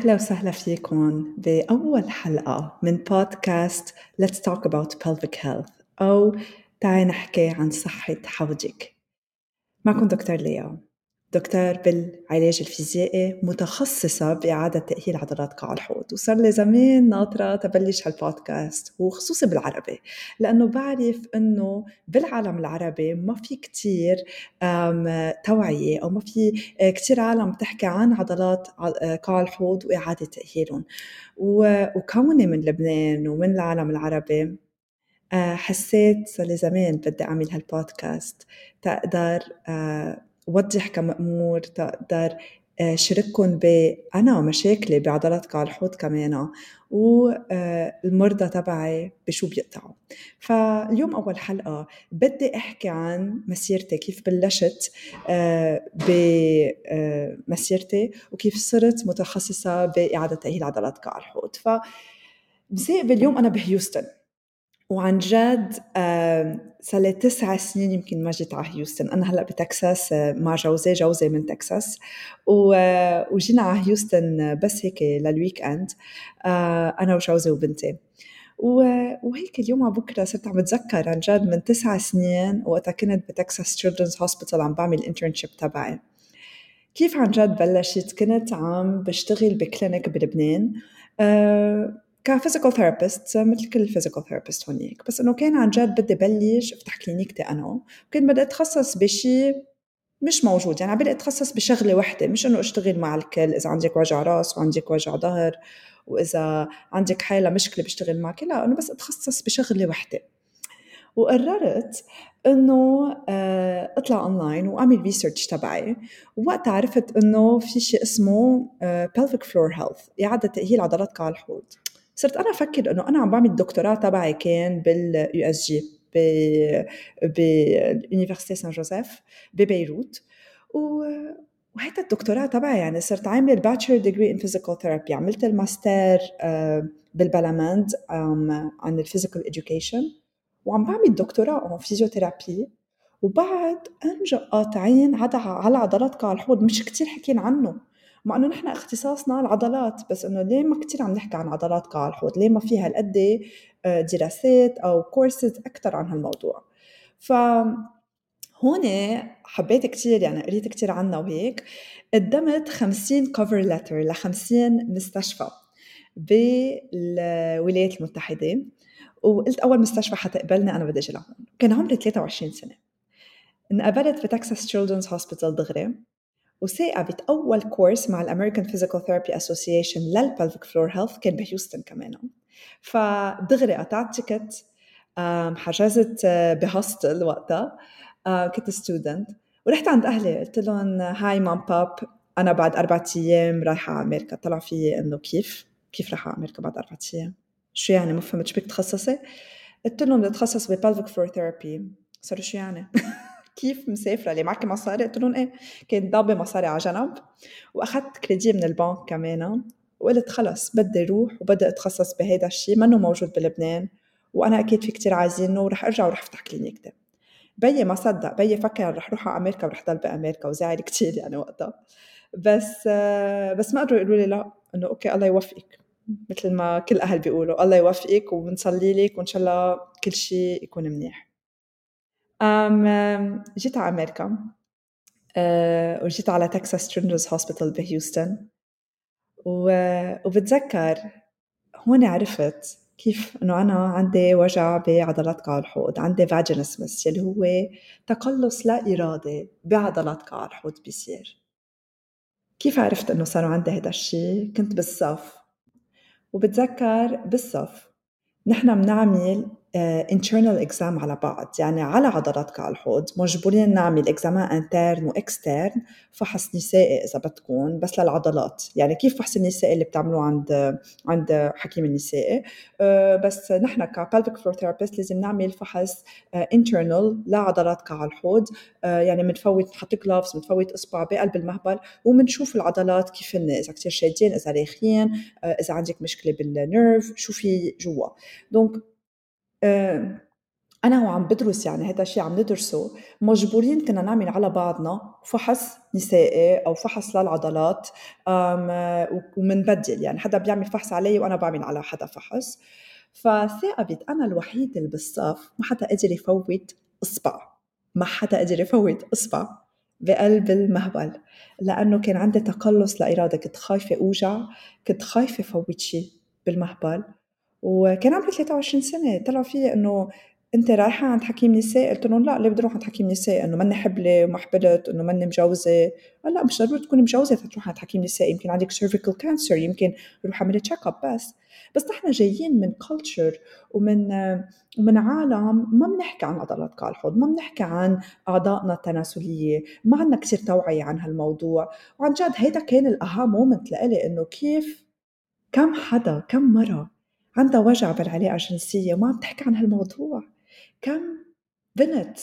أهلا وسهلا فيكم بأول حلقة من بودكاست Let's Talk About Pelvic Health أو تعي نحكي عن صحة حوضك. معكم دكتور ليا، دكتور بالعلاج الفيزيائي متخصصة بإعادة تأهيل عضلات قاع الحوض، وصار لي زمان ناطرة تبلش هالبودكاست وخصوصي بالعربي، لأنه بعرف أنه بالعالم العربي ما في كتير توعية أو ما في كتير عالم تحكي عن عضلات قاع الحوض وإعادة تأهيلهم، وكوني من لبنان ومن العالم العربي حسيت صار لي زمان بدي أعمل هالبودكاست تقدر وضح كمأمور، تقدر شارككم بأنا ومشاكلي بعضلات قاع الحوض كمان والمرضى تبعي بشو بيقطعوا. فاليوم أول حلقة بدي أحكي عن مسيرتي، كيف بلشت بمسيرتي وكيف صرت متخصصة بإعادة تأهيل عضلات قاع الحوض. فبسبب اليوم أنا بهيوستن، وعن جد صار لي 9 سنين يمكن ما جيت على هيوستن. أنا هلأ بتكساس مع جوزي من تكساس، وجينا على هيوستن بس هيك للويك أند أنا وجوزي وبنتي، وهيك اليوم على بكرة صرت عم بتذكر عن جد من 9 سنين وقتها كنت بتكساس Children's Hospital عم بعمل internship تبعي، كيف عن جد بلشت. كنت عم بشتغل بكلينيك بلبنان كفيزيكال ثيرابيست مثل كل الفيزيكال ثيرابيست هونيك، بس انه كان عن جد بدي بلش افتح كلينيكتي انا، وكنت بدي اتخصص بشي مش موجود، يعني عم بدي اتخصص بشغله وحده، مش انه اشتغل مع الكل. اذا عندك وجع راس وعندك وجع ظهر واذا عندك حاله مشكله بشتغل معك، لا انه بس اتخصص بشغله وحده. وقررت انه اطلع اونلاين واعمل ريسيرش تبعي، ووقت عرفت انه في شيء اسمه pelvic floor health، اعاده تاهيل عضلات قاع الحوض. صرت أنا أفكر أنه أنا عم بعمل الدكتوراه تبعي كان بالUSG باليونيفرسيتي سان جوزيف ببيروت، وهيدا الدكتوراه تبعي يعني صرت عاملة الباتشلر ديجري إن فيزيكال ثيرابي، عملت الماستر بالبلاماند عن الفيزيكال إديوكيشن، وعم بعمل الدكتوراه عن فيزيوثيرابي. وبعد أنجا قاطعين على عضلات قاع الحوض مش كتير حكين عنه، مع أنه نحن اختصاصنا العضلات، بس أنه ليه ما كتير عم نحكي عن عضلات قاع الحوض، ليه ما فيها هالقد دراسات أو كورسز أكتر عن هالموضوع. فهون حبيت كتير، يعني قريت كتير عنها، وهيك قدمت 50 cover letter ل50 مستشفى بالولايات المتحدة، وقلت أول مستشفى حتقبلني أنا بدي أجي لهون. كان عمري 23 سنة انقبلت في Texas Children's Hospital دغري، وساقبت أول كورس مع الأمريكان Physical Therapy Association للPelvic Floor Health كان بهيوستن كمان. فدغري قطعت تيكت، حجزت بهوستل وقتها، كنت student، ورحت عند أهلي قلت لهم هاي مام باب أنا بعد 4 أيام رايحة على أمريكا. طلع في إنه كيف رايحة على أمريكا بعد 4 أيام، شو يعني ما فهمت شو بك تخصصي؟ قلت لهم بتخصص بPelvic Floor Therapy. صاروا شو يعني؟ كيف مسافرة اللي معك مصاري؟ قلت لهم إيه، كان ضابي مصاري على جنب، وأخذت كريدي من البنك كمان، وقلت خلص بدي روح وبدي أتخصص بهذا الشيء منه موجود بلبنان، وأنا أكيد في كتير عايزينه، ورح أرجع ورح أفتح كلينيك. بيي ما صدق، بيي فكر رح روح على أمريكا ورح ضل بأمريكا، وزعل كتير يعني وقتها، بس ما قدروا يقولوا لي لا، إنه أوكي الله يوفقك، مثل ما كل أهل بيقولوا الله يوفقك ونصلي لك وإن شاء الله كل شيء يكون منيح. جيت على أمريكا، وجيت على تكساس تشيلدرنز هوسبيتال بهيوستن، وبتذكر هون عرفت كيف أنه أنا عندي وجع بعضلات قاع الحوض، عندي vaginismus اللي هو تقلص لا إرادي بعضلات قاع الحوض بيصير. كيف عرفت أنه صار عندي هذا الشيء؟ كنت بالصف، وبتذكر بالصف نحن بنعمل internal exam على بعض، يعني على عضلات قاع الحوض مجبورين نعمل exam intern و extern، فحص نسائي إذا بتكون بس للعضلات، يعني كيف فحص النسائي اللي بتعملوه عند حكيم النسائي، بس نحن كPelvic Floor Therapist لازم نعمل فحص internal لعضلات قاع الحوض، يعني منفوت نحط gloves، منفوت إصبع بقلب المهبل، ومنشوف العضلات كيف إذا كتير شادين، إذا ريخين، إذا عندك مشكلة بالنيرف شو في جوا. دونك أنا وعم بدرس يعني هذا الشيء عم ندرسه مجبورين كنا نعمل على بعضنا فحص نسائي أو فحص للعضلات ومنبدل يعني حدا بيعمل فحص علي وأنا بعمل على حدا فحص. فثابت أنا الوحيد اللي بالصف ما حدا قدر يفوت إصبع، ما حدا قدر يفوت إصبع بقلب المهبل، لأنه كان عندي تقلص لإرادة، كنت خايفة أوجع، كنت خايفة فوت شيء بالمهبل. وكان عمري 23 سنة. طلع فيه إنه أنت رايحة عند حكيم نساء؟ قلت لهم لا، ليه بدي أروح عند حكيم نساء؟ إنه ماني حبلة وما حبلت، إنه ماني مجوزة. قال لا، مش ضروري تكون مجوزة تروح عند حكيم نساء، يمكن عندك cervical cancer، يمكن روح أعمل check up. بس نحن جايين من culture ومن عالم ما بنحكي عن عضلات قاع الحوض، ما بنحكي عن أعضائنا التناسلية، ما عندنا كثير توعية عن هالموضوع. وعن جد هيدا كان الأها مومنت لإلي، إنه كيف كم حدا كم مرة عندها وجع بالعلاقة الجنسية وما عم تحكي عن هالموضوع، كم بنت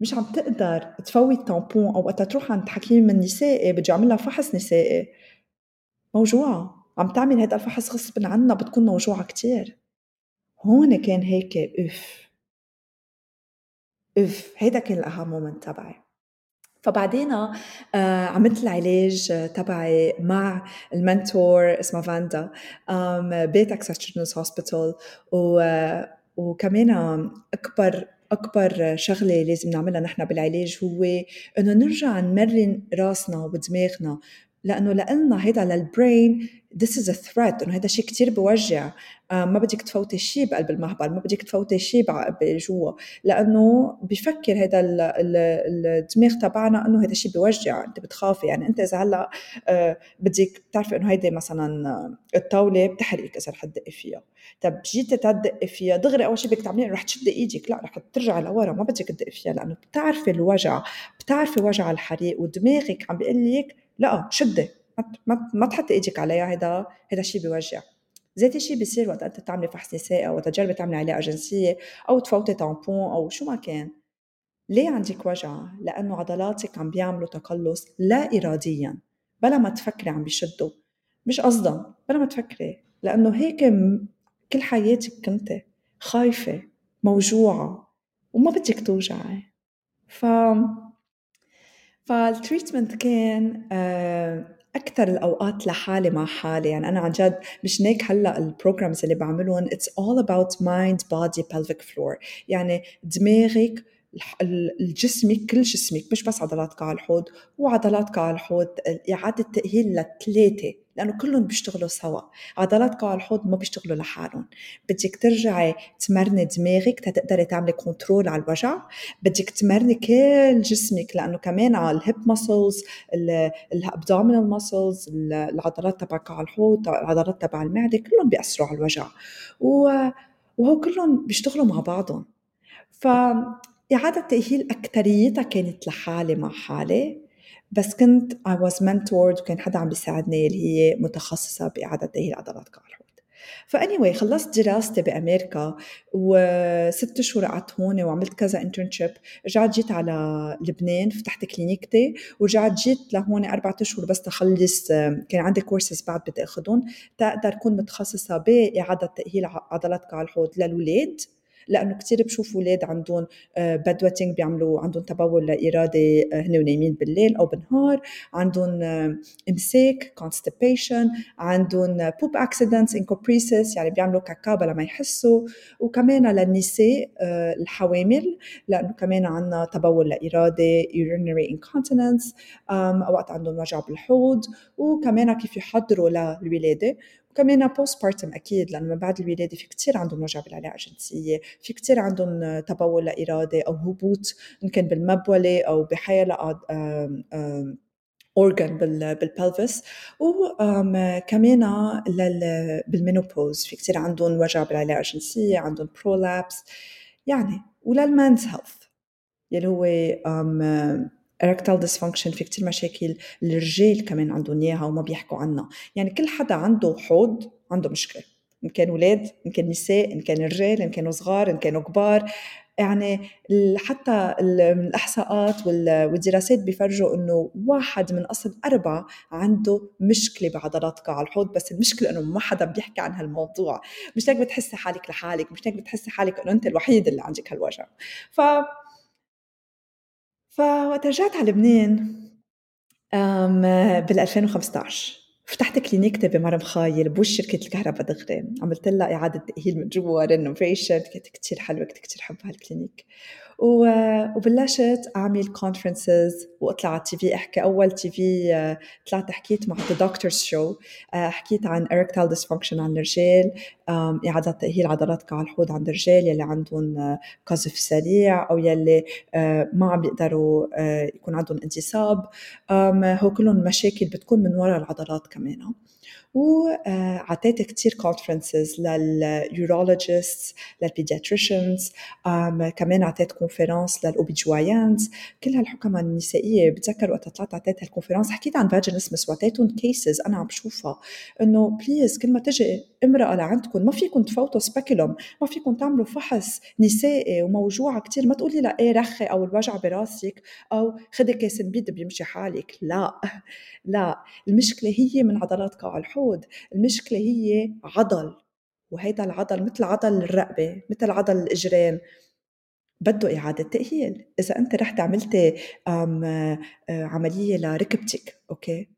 مش عم تقدر تفوت تامبون أو وقتها تروح عند حكيم النسائي بده يعمل لها فحص نسائي موجوعة، عم تعمل هذا الفحص غصب عنها، بتكون موجوعة كتير. هون كان هيك اف هيدا كان الأهم مومنت تبعي. فبعدين عملت العلاج تبعي مع المنتور اسمها فاندا بتكساس تشيلدرنز هوسبيتال. وكمان أكبر شغلة لازم نعملها نحن بالعلاج هو إنه نرجع نمرن راسنا ودماغنا، لأنه لقلنا هيدا للبرين this is a threat، إنه هيدا شيء كتير بوجع. ما بدك تفوتي شيء بقلب المهبل، ما بدك تفوتي شيء بجوا، لأنه بفكر هيدا الدماغ تبعنا إنه هيدا شيء بوجع، أنت بتخافي. يعني أنت إذا هلا بدك تعرفي إنه هيدا مثلاً الطاولة بتحرقك إذا رح تدقي فيها، طب جيتي تدقي فيها دغري أول شيء بدك تعمليه رح تشدي إيدك، لا رح ترجعي لورا، ما بدك تدقي فيها لأنه بتعرفي الوجع، بتعرفي وجع الحريق، ودماغك عم بيقول لك لا شدة، ما تحط ايدك عليها، هذا شيء بيوجع. ذات الشيء بيصير وقت انت تعملي فحص نسائي او تجربي تعملي علاقه جنسيه او تفوتي تامبون او شو ما كان. ليه عندك وجع؟ لانه عضلاتك عم بيعملوا تقلص لا اراديا، بلا ما تفكري عم بيشدوا، مش قصدا، بلا ما تفكري، لانه هيك كل حياتك كنت خايفه موجوعه وما بدك توجعي. فالتريتمنت كان أكثر الأوقات لحالي مع حالي. يعني أنا عن جد مش نيك هلأ البروغرامز اللي بعملون it's all about mind body pelvic floor، يعني دماغك الجسمك كل جسمك، مش بس عضلات قاع الحوض، وعضلات قاع الحوض إعادة تأهيل للثلاثة لأنه كلهم بيشتغلوا سوا. عضلات قاع الحوض ما بيشتغلوا لحالهم، بدك ترجعي تمرني دماغك تقدري تعملي كنترول على الوجع، بدك تمرني كل جسمك لأنه كمان على الهيب ماسلز، الابدومينال ماسلز، العضلات تبع قاع الحوض، العضلات تبع المعدة، كلهم بيأثروا على الوجع وهو كلهم بيشتغلوا مع بعضهم. فإعادة تأهيل أكتريتها كانت لحالي مع حالي، بس كنت I was mentored وكان حدا عم بيساعدني اللي هي متخصصة بإعادة تأهيل عضلات قاع الحوض. فأنيوي خلصت دراستي بأمريكا وست شهور قعدت هون وعملت كذا internship، رجعت جيت على لبنان فتحت كلينيكتي، ورجعت جيت لهون 4 أشهر بس تخلص، كان عندي كورسز بعد بدي أخذهم تقدر كون متخصصة بإعادة تأهيل عضلات قاع الحوض للولاد، لأنه كتير بشوف ولاد عندهم بدوتينج، بيعملوا عندهم تبول لا إرادي هن ونايمين بالليل أو بالنهار، عندهم إمساك constipation، عندهم poop accidents in caprices، يعني بيعملوا كاكا لما يحسوا. وكمان للنساء الحوامل، لأنه كمان عندنا تبول لا إرادي urinary incontinence، أوقات عندهم وجع بالحوض، وكمان كيف يحضروا للولادة، وكمان postpartum أكيد لأنه من بعد الولادة في كتير عندهم وجع بالعلاقة الجنسية، في كتير عندهم تبول لا إرادي أو هبوط إن كان بالمبولة أو بحيلة organ بالبلفس، وكمان بالمينوبوز في كتير عندهم وجع بالعلاقة الجنسية، عندهم prolapse يعني. وللمنز هيلث يلي هو erectile dysfunction، في كتير مشاكل الرجال كمان عندهم إياها وما بيحكوا عنها. يعني كل حدا عنده حوض عنده مشكلة، إن كان ولاد إن كان نساء إن كان رجال إن كانوا صغار إن كانوا كبار، يعني حتى الإحصاءات والدراسات بيفرجوا إنه 1 من 4 عنده مشكلة بعضلات قاع الحوض، بس المشكلة إنه ما حدا بيحكي عن هالموضوع. مش هيك بتحسي حالك لحالك، مش هيك بتحسي حالك إنه أنت الوحيد اللي عندك هالوجع. فوقت رجعت على لبنان بال2015 فتحت كلينيكتي بمرم خايل بوش شركة الكهرباء دغري، عملت لها إعادة تأهيل من جوا، رينوفيشن، كانت كتير حلوة، كنت كتير حبها الكلينيك. وبلشت أعمل كونفرنسز وأطلع على التي في أحكي. أول تي في طلعت حكيت مع The Doctors Show، حكيت عن Erectile Dysfunction عند الرجال، إعادة تأهيل عضلات قاع الحوض عند الرجال يلي عندهم قذف سريع أو يلي ما عم بيقدروا يكون عندهم انتصاب، هو كلهم مشاكل بتكون من وراء العضلات كمان. وعطيت كتير كونفرنسز لليورولوجيست، للبيدياتريشنز، كمان عطيت كونفرنس للأوبيجوايانز، كل هالحكماء النسائية. بتذكر وقت طلعت عطيت هالكونفرنس حكيت عن فاجينسمس وعطيتهم كيسز أنا عم بشوفها إنه بليز كل ما تجي امرأة لعندكم ما فيكم تفوتوا سبيكولوم، ما فيكم تعملوا فحص نسائي وموجوعة كتير، ما تقولي لا إيه رخي أو الوجع براسك أو خدي كيس نبيد بيمشي حالك. لا، المشكلة هي من عضلات قاع الحوض، المشكلة هي عضل، وهيدا العضل مثل عضل الرقبة، مثل عضل الإجرين، بده إعادة تأهيل. إذا أنت رحت عملت عملية لركبتك، أوكي،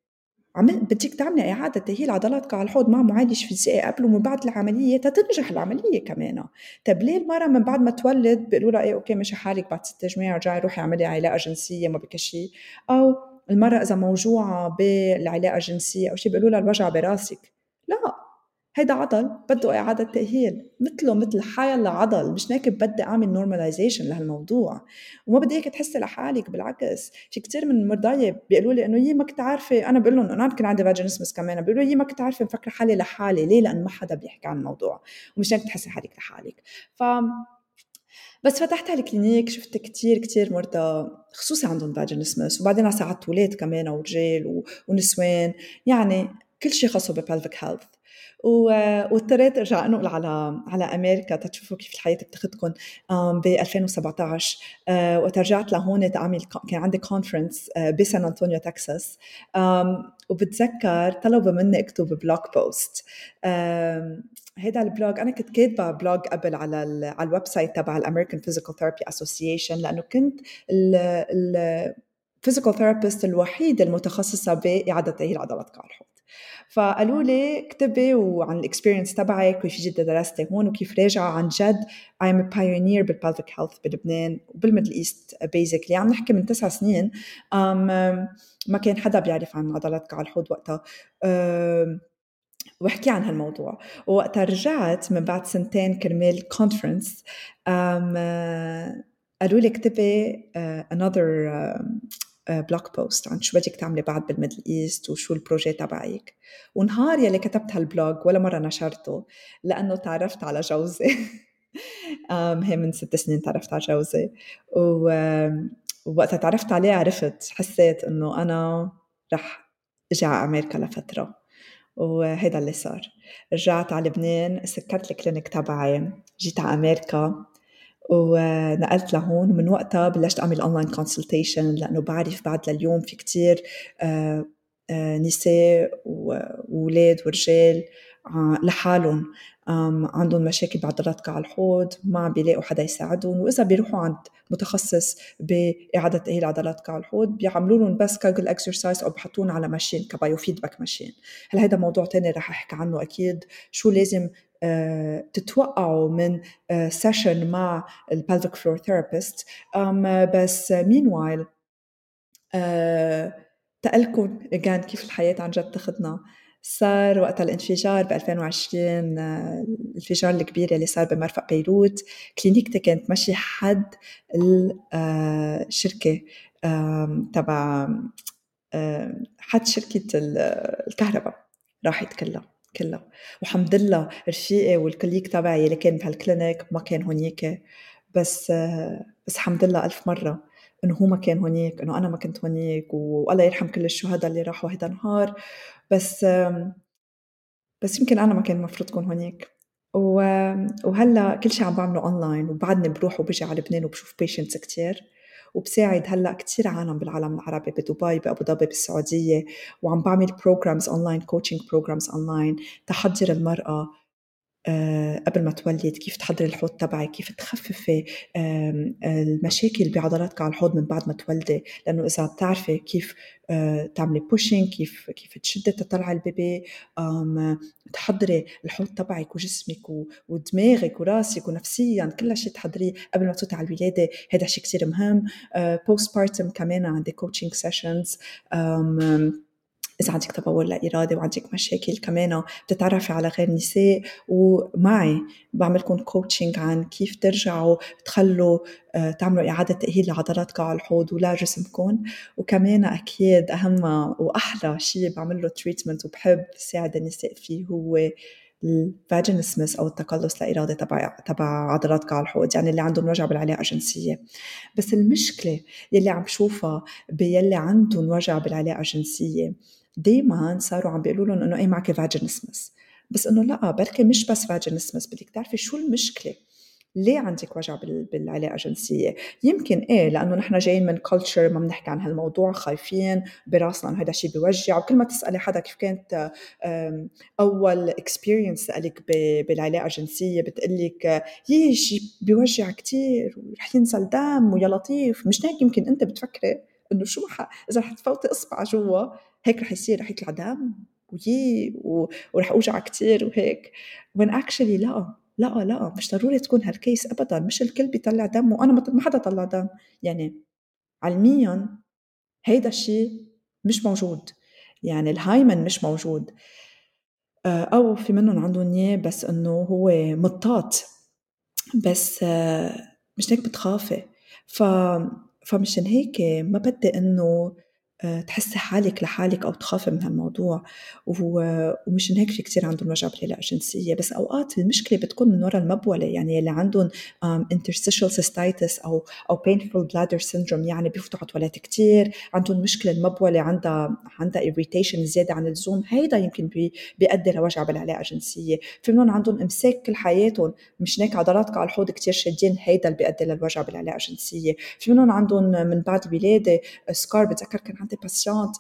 بدك تعملي إعادة تأهيل عضلات قاع الحوض مع معالج فيزيائي قبل ومن بعد العملية تتنجح العملية كمان. طب ليه المرأة من بعد ما تولد بيقولوا لها إيه أوكي ماشي حالك بعد 6 أيام رجعي روحي اعملي علاقة جنسية ما بك شيء، أو المرأة إذا موجوعة بالعلاقة الجنسية أو شيء بيقولوا لها الوجع براسك. لا، هيدا عضل بده إعادة تأهيل مثله مثل حيل عضل، مش ناكب بدي أعمل نورماليزيشن لهالموضوع وما بدي إياك تحسي لحالك. بالعكس في كتير من مرضاي بيقولوا لي إنه يي ما كنت عارفة، أنا بقول لهم أنا كان عندي فاجينسمس كمان، بيقولوا يي ما كنت عارفة مفكرة حالي لحالي. ليه؟ لأن ما حدا بيحكي عن الموضوع ومش ناكب تحسي حالك لحالك. بس فتحت على الكلينيك، شفت كتير مرضى خصوصا عندهم فاجينسمس، وبعدين على ساعات ولاد كمان ورجال ونسوان، يعني كل شيء خاصه بالبلفيك هيلث. واضطريت ارجع انقل على امريكا تشوفوا كيف الحياه بتاخذكم. ب 2017 وترجعت لهون تعمل، كان عندي كونفرنس بسان أنطونيو تكساس، وبتذكر طلبوا مني اكتب بلوج بوست. هيدا البلوج انا كنت كاتبه بلوج قبل على الويب سايت تبع الامريكان فيزيكال ثيرابي اسوسيشن، لانه كنت الفيزيكال ثيرابيست الوحيده المتخصصه باعاده تاهيل عضلات قاع الحوض. فقالوا لي اكتبي وعن الاكسبيرينس تبعك وكيف جد درستي هون وكيف راجعه. عن جد I am a pioneer بالبلفيك هيلث بلبنان وبالميدل ايست. بيزيكلي عم نحكي من 9 سنين، ما كان حدا بيعرف عن عضلات قاع الحوض وقتها، وحكي عن هالموضوع. وقت رجعت من بعد 2 سنين كرمال كونفرنس قالوا لي اكتبي another بلوك بوست عن شو بدك تعملي بعد بالميدل ايست وشو البروجي تبعك. ونهار يلي كتبت هالبلوج ولا مرة نشرته، لأنه تعرفت على جوزي هي من 6 سنين تعرفت على جوزي، ووقتها تعرفت عليه عرفت حسيت أنه أنا رح أجي على أمريكا لفترة، وهيدا اللي صار. رجعت على لبنان، سكرت الكلينيك تبعي، جيت على أمريكا ونقلت لهون. ومن وقتها بلشت أعمل أونلاين كونسلتيشن، لأنه بعرف بعد لليوم في كتير نساء وولاد ورجال لحالهم عندهم مشاكل بعضلات قاع الحوض، ما عم بيلاقوا حدا يساعدهم، وإذا بيروحوا عند متخصص بإعادة تأهيل عضلات قاع الحوض بيعملوا لهم بس كاجل اكسرسايز أو بحطون على ماشين كبايو فيدباك ماشين. هل هيدا موضوع تاني رح أحكي عنه أكيد، شو لازم تتوقعوا من سيشن مع البلفيك فلور ثيرابيست. بس meanwhile تقلكم again كيف الحياة عن جد تاخدنا. صار وقت الانفجار ب 2020، الانفجار الكبير اللي صار بمرفق بيروت، كلينيكتي كانت ماشي حد الشركة تبع حد شركة الكهرباء، راحت كلها. وحمد الله رفيقي والكليك تبعي اللي كان بهالكلينيك ما كان هونيك، بس حمد الله ألف مرة إنه هو ما كان هونيك، إنه أنا ما كنت هونيك، والله يرحم كل الشهداء اللي راحوا هيدا النهار. بس يمكن أنا ما كان مفروض كون هونيك، وهلا كل شيء عم بعمله اونلاين، وبعدني بروح وبجي على لبنان وبشوف بيشنتس كتير، وبساعد هلا كتير عالم بالعالم العربي، بدبي، بأبو ظبي، بالسعودية، وعم بعمل بروجرامز اونلاين، كوتشنج بروجرامز اونلاين، تحضر المرأة قبل ما تولد، كيف تحضر الحوض تبعك، كيف تخففي المشاكل بعضلاتك على الحوض من بعد ما تولدي، لأنه إذا بتعرفي كيف تعملي بوشينج، كيف تشدي تطلعي البيبي، تحضري الحوض تبعك وجسمك ودماغك وراسك ونفسيا، كل شيء تحضريه قبل ما تفوتي على الولادة، هذا شيء كتير مهم. بوست بارتم كمان عندي كوتشينج سيشنز، إذا عندك تطور لا إرادة وعندك مشاكل كمان بتتعرفي على غير نساء، ومعي بعملكم كوتشنج عن كيف ترجعوا تخلوا تعملوا إعادة تأهيل لعضلاتكم على الحوض ولا جسمكم. وكمان أكيد أهم وأحلى شيء بعمله تريتمنت وبحب ساعد النساء فيه هو الفاجينسمس أو التقلص لا إرادة تبع عضلاتك على الحوض، يعني اللي عندهم وجع بالعلاقة الجنسية. بس المشكلة يلي عم شوفها بيلي عندهم وجع بالعلاقة الجنسية دايماً صاروا عم بيقولوا لهم إنه إيه معك فاجينسمس، بس إنه لأ، بركي مش بس فاجينسمس، بدك تعرفي شو المشكلة، ليه عندك وجع بالعلاقة الجنسية. يمكن إيه لأنه نحن جايين من culture ما بنحكي عن هالموضوع، خايفين براسنا إنه هذا شيء بيوجع، وكل ما تسألي حدا كيف كانت أول experience لك بالعلاقة الجنسية بتقلك يي شيء بيوجع كتير ورح ينزل دم ويا لطيف، مش هيك؟ يمكن أنت بتفكري إنه شو إذا رح تفوتي إصبع جوا هيك رح يصير، رح يطلع دم ورح أوجع كتير وهيك، when actually لا مش ضروري تكون هالكيس أبدا، مش الكل بيطلع دم، وأنا ما حدا طلع دم، يعني علميا هيدا الشيء مش موجود، يعني الهايمن مش موجود، أو في منهم عندهم إياه بس إنه هو مطاط، بس مش هيك بتخافي. فمشان هيك ما بدي إنه تحسي حالك لحالك أو تخافي من هالموضوع، ومشان هيك في كتير عندهم وجع بالعلاقة الجنسية. بس أوقات المشكلة بتكون من وراء المبولة، يعني اللي عندهم interstitial cystitis أو painful bladder syndrome، يعني بيفوتوا على التواليت كتير، عندهم مشكلة المبولة، عندها irritation زيادة عن اللزوم، هيدا يمكن بيؤدي لوجع بالعلاقة الجنسية. في منهم عندهم إمساك كل حياتهم، مشان هيك عضلاتك على الحوض كتير شدين، هيدا اللي بيؤدي للوجع بالعلاقة الجنسية. في منهم عندهم من بعد الولادة سكار، بتذكر كان عندي باسيانت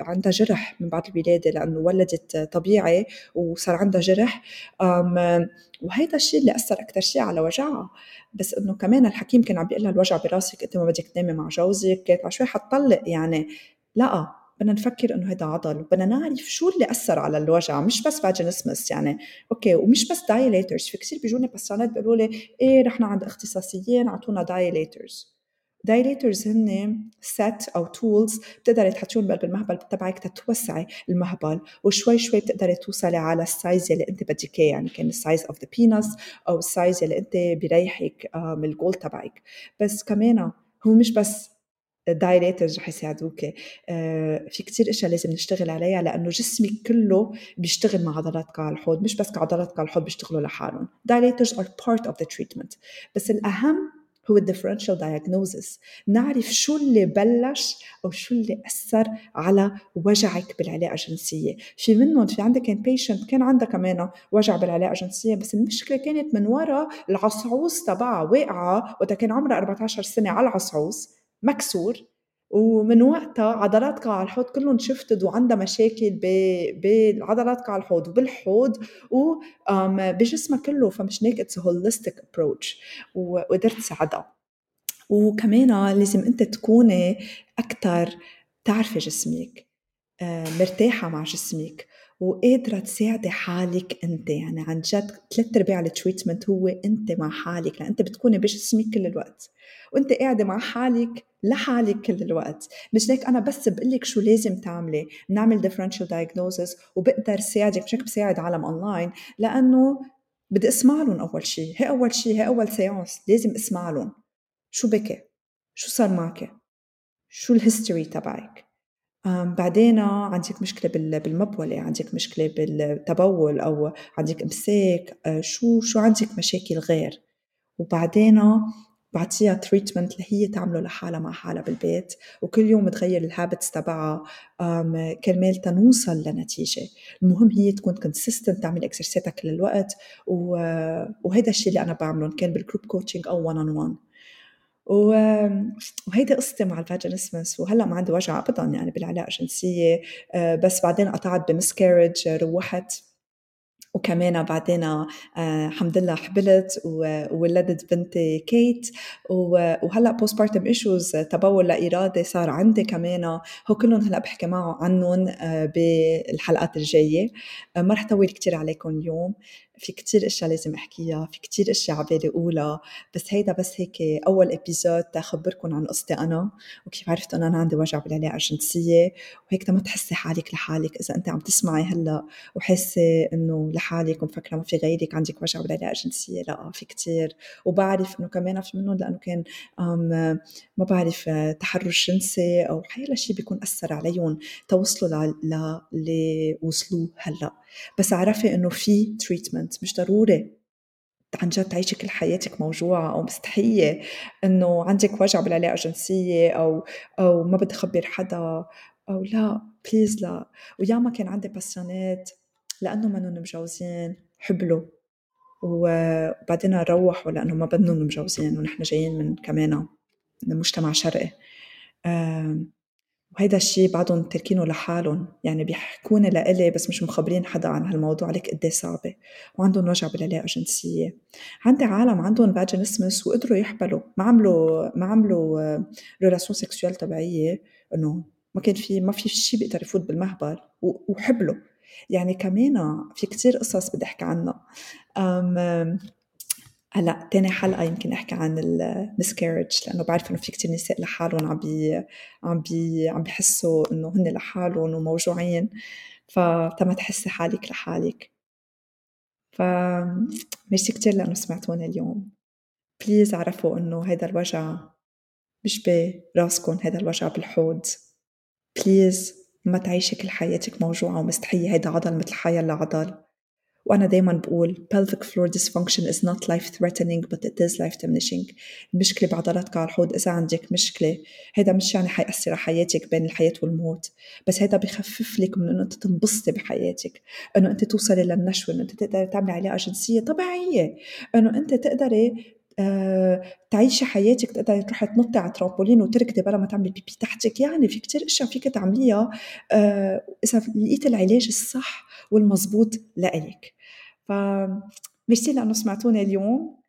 عندها جرح من بعد الولادة لأنه ولدت طبيعي وصار عندها جرح، وهذا الشيء اللي أثر أكتر شيء على وجعها. بس إنه كمان الحكيم كان عم بيقول لها الوجع براسك، أنت ما بدك تنامي مع جوزك، على شوي حتطلق، يعني لا، بدنا نفكر إنه هذا عضل، وبدنا نعرف شو اللي أثر على الوجع، مش بس فاجينسمس يعني أوكي، ومش بس دايليترز. في كتير بيجوني باسيانات بيقولوا لي إيه رحنا عند اختصاصيين عطونا دايليترز هن set أو tools بتقدري تحطيهم بقلب المهبل تبعك تتوسعي المهبل، وشوي شوي بتقدري توصلي على السايز اللي أنت بدك إياه، يعني كان السايز of the penis أو السايز اللي أنت بيريحك من الجول تبعك. بس كمان هو مش بس دايليترز رح يساعدوك، في كتير إشياء لازم نشتغل عليها، لأنه جسمك كله بيشتغل مع عضلاتك على الحوض، مش بس عضلاتك على الحوض بيشتغلوا لحالهم. دايليترز are part of the treatment، بس الأهم هو differential diagnosis، نعرف شو اللي بلش أو شو اللي أثر على وجعك بالعلاقة الجنسية. في منهم في عندك كان patient كان عندها كمان وجع بالعلاقة الجنسية، بس المشكلة كانت من وراء العصعوص تبعها واقعة، وده كان عمرها 14 سنة على العصعوص مكسور، ومن وقتها عضلاتك على الحوض كلهم شفتد، وعندها مشاكل بالعضلاتك على الحوض وبالحوض وبجسمها كله. فمش هيك it's a holistic approach، وقدرت ساعدها. وكمان لازم أنت تكوني أكتر تعرفي جسمك، مرتاحة مع جسمك وقادرة تساعدي حالك أنت، يعني عن جد 3/4 التريتمنت هو أنت مع حالك، لأن أنت بتكوني بجسمك كل الوقت وأنت قاعدة مع حالك لحالك كل الوقت. مش هيك أنا بس بقلك شو لازم تعملي، نعمل differential diagnosis، وبقدر ساعدك، مش هيك بساعد عالم أونلاين لأنه بدي أسمع لهم أول شيء، هي أول سيانس لازم أسمع لهم شو بكي، شو صار معك، شو الهيستوري تبعك، بعدين عندك مشكلة بالمبولة، عندك مشكلة بالتبول أو عندك إمساك، شو عندك مشاكل غير، وبعدين بعطيها تريتمنت اللي هي تعمله لحالها مع حالها بالبيت، وكل يوم تغير الهابتس تبعها كرمال تنوصل لنتيجة. المهم هي تكون كونسيستنت، تعمل اكسرسايزاتها كل الوقت، وهذا الشيء اللي أنا بعمله كان بالجروب كوتشنج أو 1-on-1. وهيدا قصتي مع الفاجينسمس. وهلا ما عندي وجع أبدا يعني بالعلاقة الجنسية، بس بعدين قطعت بمسكارج، روحت، وكمان بعدين الحمد لله حبلت وولدت بنتي كيت. وهلا بوست بارتم ايشوز، تبول لا إرادة، صار عندي كمان. هو كلهم هلا بحكي معه عنهم بالحلقات الجاية. ما رح طول كتير عليكم اليوم، في كتير اشياء لازم احكيها، في كتير اشياء عبالي اقولها، بس هيدا بس هيك اول ابيزود تخبركم عن قصتي انا وكيف عرفت انا عندي وجع بالعلاقة الجنسية. وهيك ما تحسي حالك لحالك، اذا انت عم تسمعي هلا وحاسه انه لحالك ومفكره ما في غيرك عندك وجع بالعلاقة الجنسية، لا، في كتير. وبعرف انه كمان في منهم لانه كان ما بعرف تحرش جنسي او حيلا شيء بيكون اثر عليهم توصلوا ل وصلوا هلا. بس عرفي انه في تريتمنت، مش ضروري عن جد تعيشي كل حياتك موجوعه او مستحيه انه عندك وجع بالعلاقه الجنسيه او ما بدي اخبر حدا او لا بليز لا. وياما كان عندي باسيونات لانه منهم مجوزين حبلوا وبعدين روحوا لانه ما بدهم مجوزين، ونحن جايين من كمان من مجتمع شرقي، وهيدا الشيء بعضهم تركينه لحالهم، يعني بيحكونه لإلي بس مش مخبرين حدا عن هالموضوع. لك قدي صعبة، وعندهم وجع بالعلاقة الجنسية. عندي عالم عندهم فاجينسمس وقدروا يحبلوا، ما عملوا ريلاسيون سكسوال طبيعية، إنه ما في شيء بيقدر يفوت بالمهبل، وحبلوا. يعني كمان في كتير قصص بدي أحكي عنها. هلا تاني حلقة يمكن أحكي عن المسكارج، لأنه بعرف إنه في كتير نساء لحالهم عم بحسوا إنه هن لحالهم وموجوعين، فتما تحسي حالك لحالك. فميرسي كتير لأنه سمعتونا اليوم. بليز عرفوا إنه هيدا الوجع مش براسكم، هيدا الوجع بالحوض. بليز ما تعيشي كل حياتك موجوعة ومستحية، هيدا عضل مثل حيلا عضل. وأنا دايماً بقول pelvic floor dysfunction is not life-threatening but it is life-diminishing. المشكلة بعضلاتك على الحوض، إذا عندك مشكلة هيدا مش يعني حيأثر على حياتك بين الحياة والموت، بس هيدا بيخفف لك من أنه أنت تنبسطي بحياتك، أنه أنت توصلي للنشوة، أنه أنت تقدر تعملي علاقة جنسية طبيعية، أنه أنت تقدري تعيشي حياتك، تقدري تروحي تنطي على ترامبولين وتركضي بلا ما تعملي بيبي تحتك. يعني في كتير اشياء فيك تعمليها اذا لقيت العلاج الصح والمزبوط لإلك. فميرسي لانه سمعتوني اليوم،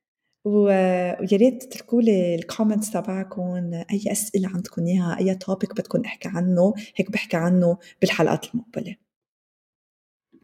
ويا ريت تتركوا لي الكومنتس تبعكم، اي اسئله عندكم اياها، اي توبيك بدكم احكي عنه، هيك بحكي عنه بالحلقات المقبله.